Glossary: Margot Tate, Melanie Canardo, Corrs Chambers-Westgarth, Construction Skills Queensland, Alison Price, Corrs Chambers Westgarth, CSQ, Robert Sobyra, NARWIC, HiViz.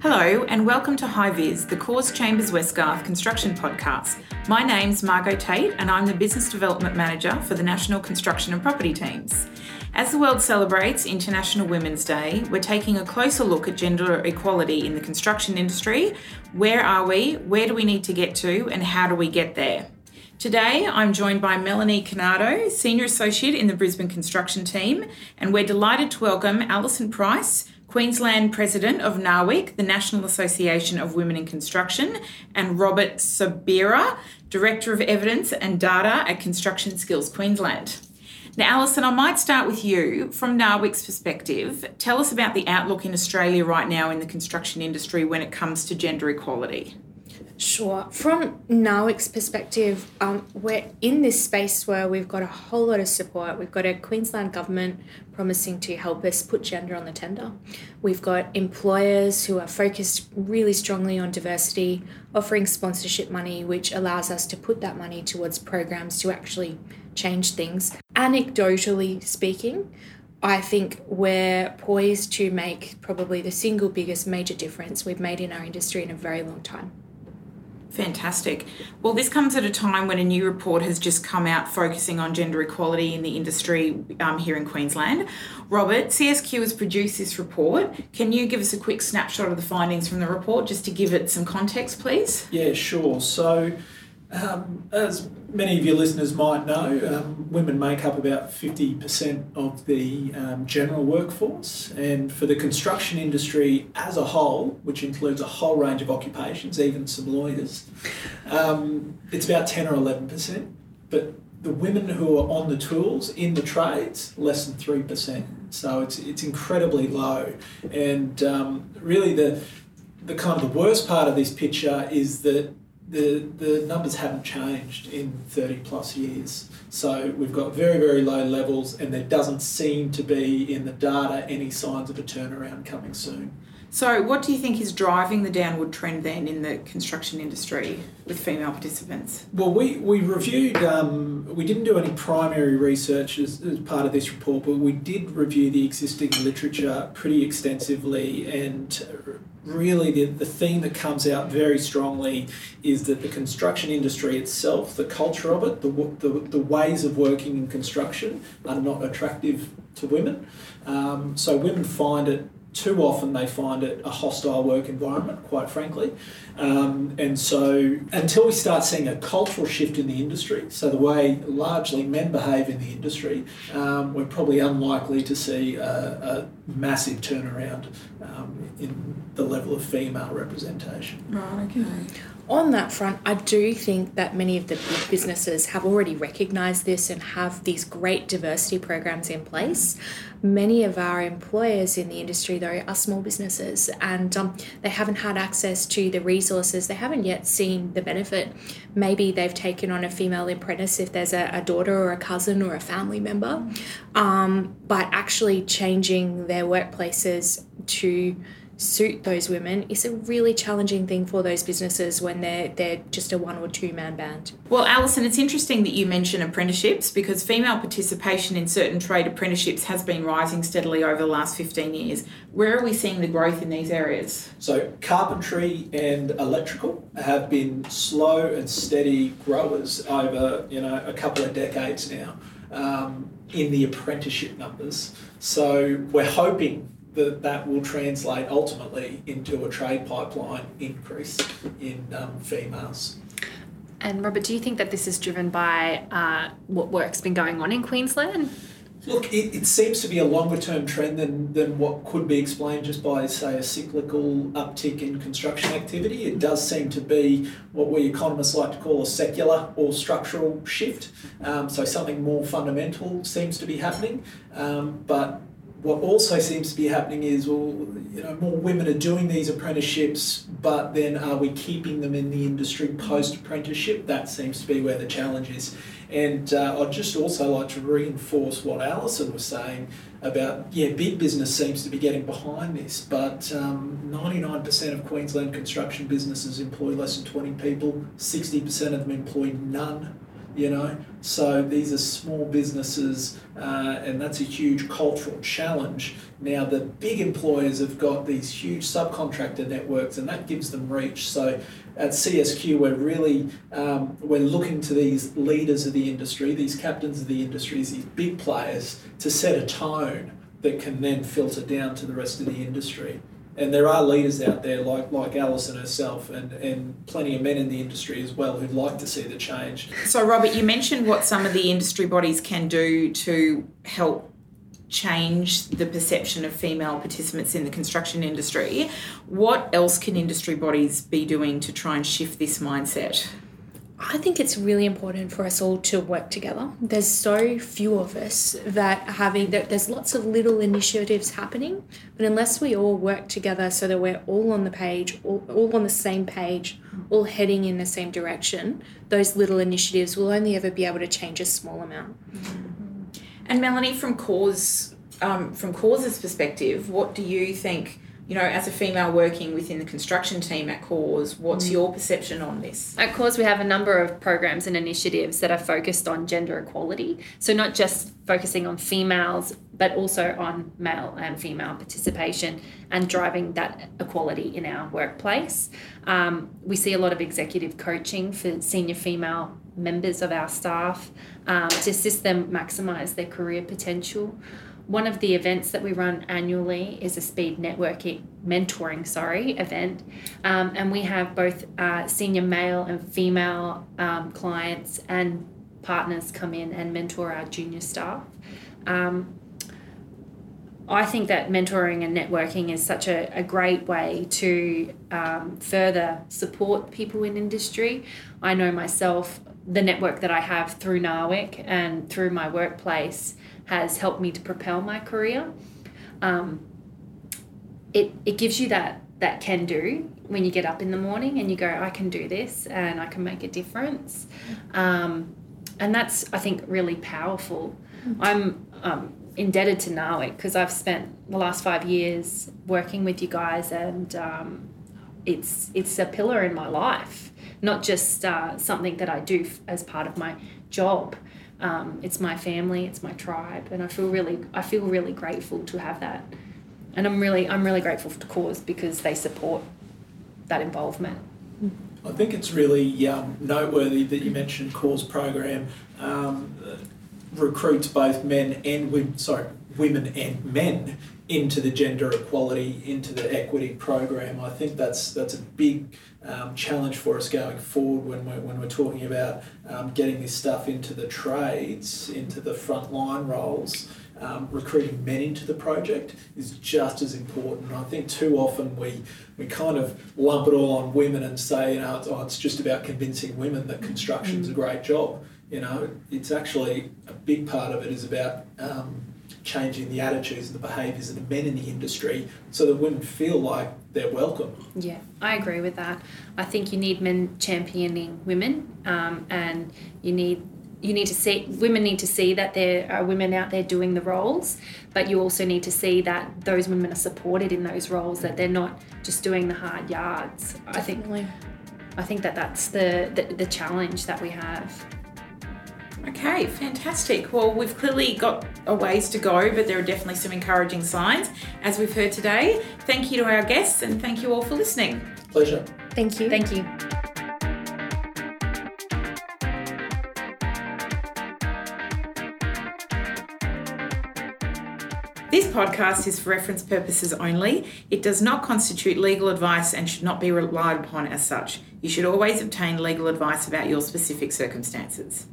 Hello and welcome to HiViz, the Corrs Chambers-Westgarth Construction Podcast. My name's Margot Tate and I'm the Business Development Manager for the National Construction and Property Teams. As the world celebrates International Women's Day, we're taking a closer look at gender equality in the construction industry. Where are we? Where do we need to get to? And how do we get there? Today, I'm joined by Melanie Canardo, Senior Associate in the Brisbane Construction Team, and we're delighted to welcome Alison Price, Queensland President of NARWIC, the National Association of Women in Construction, and Robert Sobyra, Director of Evidence and Data at Construction Skills Queensland. Now, Alison, I might start with you. From NARWIC's perspective, tell us about the outlook in Australia right now in the construction industry when it comes to gender equality. Sure. From NARWIC's perspective, we're in this space where we've got a whole lot of support. We've got a Queensland government promising to help us put gender on the tender. We've got employers who are focused really strongly on diversity, offering sponsorship money, which allows us to put that money towards programs to actually change things. Anecdotally speaking, I think we're poised to make probably the single biggest major difference we've made in our industry in a very long time. Fantastic. Well, this comes at a time when a new report has just come out focusing on gender equality in the industry here in Queensland. Robert, CSQ has produced this report. Can you give us a quick snapshot of the findings from the report just to give it some context, please? Yeah, sure. So as many of your listeners might know, women make up about 50% of the general workforce, and for the construction industry as a whole, which includes a whole range of occupations, even some lawyers, it's about 10 or 11%, but the women who are on the tools in the trades, less than 3%. So it's incredibly low, and really the kind of the worst part of this picture is that the numbers haven't changed in 30 plus years. So we've got very, very low levels, and there doesn't seem to be in the data any signs of a turnaround coming soon. So what do you think is driving the downward trend then in the construction industry with female participants? Well, we reviewed, we didn't do any primary research as part of this report, but we did review the existing literature pretty extensively, and really the theme that comes out very strongly is that the construction industry itself, the culture of it, the ways of working in construction are not attractive to women. So women find it, too often they find it a hostile work environment, quite frankly. And so until we start seeing a cultural shift in the industry, so the way largely men behave in the industry, we're probably unlikely to see a massive turnaround in the level of female representation. Right, okay. On that front, I do think that many of the big businesses have already recognised this and have these great diversity programs in place. Many of our employers in the industry, though, are small businesses, and they haven't had access to the resources. They haven't yet seen the benefit. Maybe they've taken on a female apprentice if there's a daughter or a cousin or a family member, but actually changing their workplaces to suit those women is a really challenging thing for those businesses when they're just a one or two man band. Well, Alison, it's interesting that you mention apprenticeships, because female participation in certain trade apprenticeships has been rising steadily over the last 15 years. Where are we seeing the growth in these areas? So carpentry and electrical have been slow and steady growers over, a couple of decades now in the apprenticeship numbers. So we're hoping that will translate ultimately into a trade pipeline increase in females. And Robert, do you think that this is driven by what work's been going on in Queensland? Look, it seems to be a longer-term trend than what could be explained just by, say, a cyclical uptick in construction activity. It does seem to be what we economists like to call a secular or structural shift. So something more fundamental seems to be happening, but what also seems to be happening is, more women are doing these apprenticeships, but then are we keeping them in the industry post-apprenticeship? That seems to be where the challenge is. And I'd just also like to reinforce what Alison was saying about, big business seems to be getting behind this, but 99% of Queensland construction businesses employ less than 20 people, 60% of them employ none you know. So these are small businesses, and that's a huge cultural challenge. Now the big employers have got these huge subcontractor networks, and that gives them reach. So at CSQ, we're really we're looking to these leaders of the industry, these captains of the industries, these big players, to set a tone that can then filter down to the rest of the industry. And there are leaders out there like Alison herself and plenty of men in the industry as well who'd like to see the change. So, Robert, you mentioned what some of the industry bodies can do to help change the perception of female participants in the construction industry. What else can industry bodies be doing to try and shift this mindset? I think it's really important for us all to work together. There's so few of us there's lots of little initiatives happening, but unless we all work together so that we're all on the page, all on the same page, all heading in the same direction, those little initiatives will only ever be able to change a small amount. And Melanie, from Corrs' perspective, what do you think? You know, as a female working within the construction team at Corrs, what's your perception on this? At Corrs, we have a number of programs and initiatives that are focused on gender equality. So not just focusing on females, but also on male and female participation and driving that equality in our workplace. We see a lot of executive coaching for senior female members of our staff to assist them maximise their career potential. One of the events that we run annually is a speed mentoring event. And we have both senior male and female clients and partners come in and mentor our junior staff. I think that mentoring and networking is such a great way to further support people in industry. I know myself, the network that I have through NARWIC and through my workplace has helped me to propel my career. It gives you that can do when you get up in the morning and you go, I can do this and I can make a difference. And that's, I think, really powerful. I'm indebted to NARWIC because I've spent the last 5 years working with you guys, and it's a pillar in my life, not just something that I do as part of my job. It's my family, it's my tribe, and I feel really grateful to have that. And I'm really grateful to Corrs because they support that involvement. I think it's really noteworthy that you mentioned Corrs program recruits both women and men into the gender equality, into the equity program. I think that's a big challenge for us going forward when we're talking about getting this stuff into the trades, into the frontline roles. Recruiting men into the project is just as important. I think too often we kind of lump it all on women and say, you know, it's just about convincing women that construction's a great job. You know, it's actually a big part of it is about changing the attitudes and the behaviours of the men in the industry so that women feel like they're welcome. Yeah, I agree with that. I think you need men championing women, and women need to see that there are women out there doing the roles, but you also need to see that those women are supported in those roles, that they're not just doing the hard yards. Definitely. I think that's the challenge that we have. Okay, fantastic. Well, we've clearly got a ways to go, but there are definitely some encouraging signs, as we've heard today. Thank you to our guests, and thank you all for listening. Pleasure. Thank you. Thank you. This podcast is for reference purposes only. It does not constitute legal advice and should not be relied upon as such. You should always obtain legal advice about your specific circumstances.